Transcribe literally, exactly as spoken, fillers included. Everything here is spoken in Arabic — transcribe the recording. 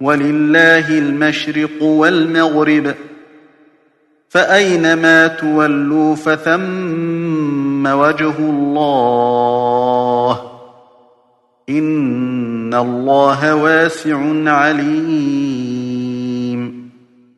ولله المشرق والمغرب فأينما تولوا فثم وجه الله إن الله واسع عليم.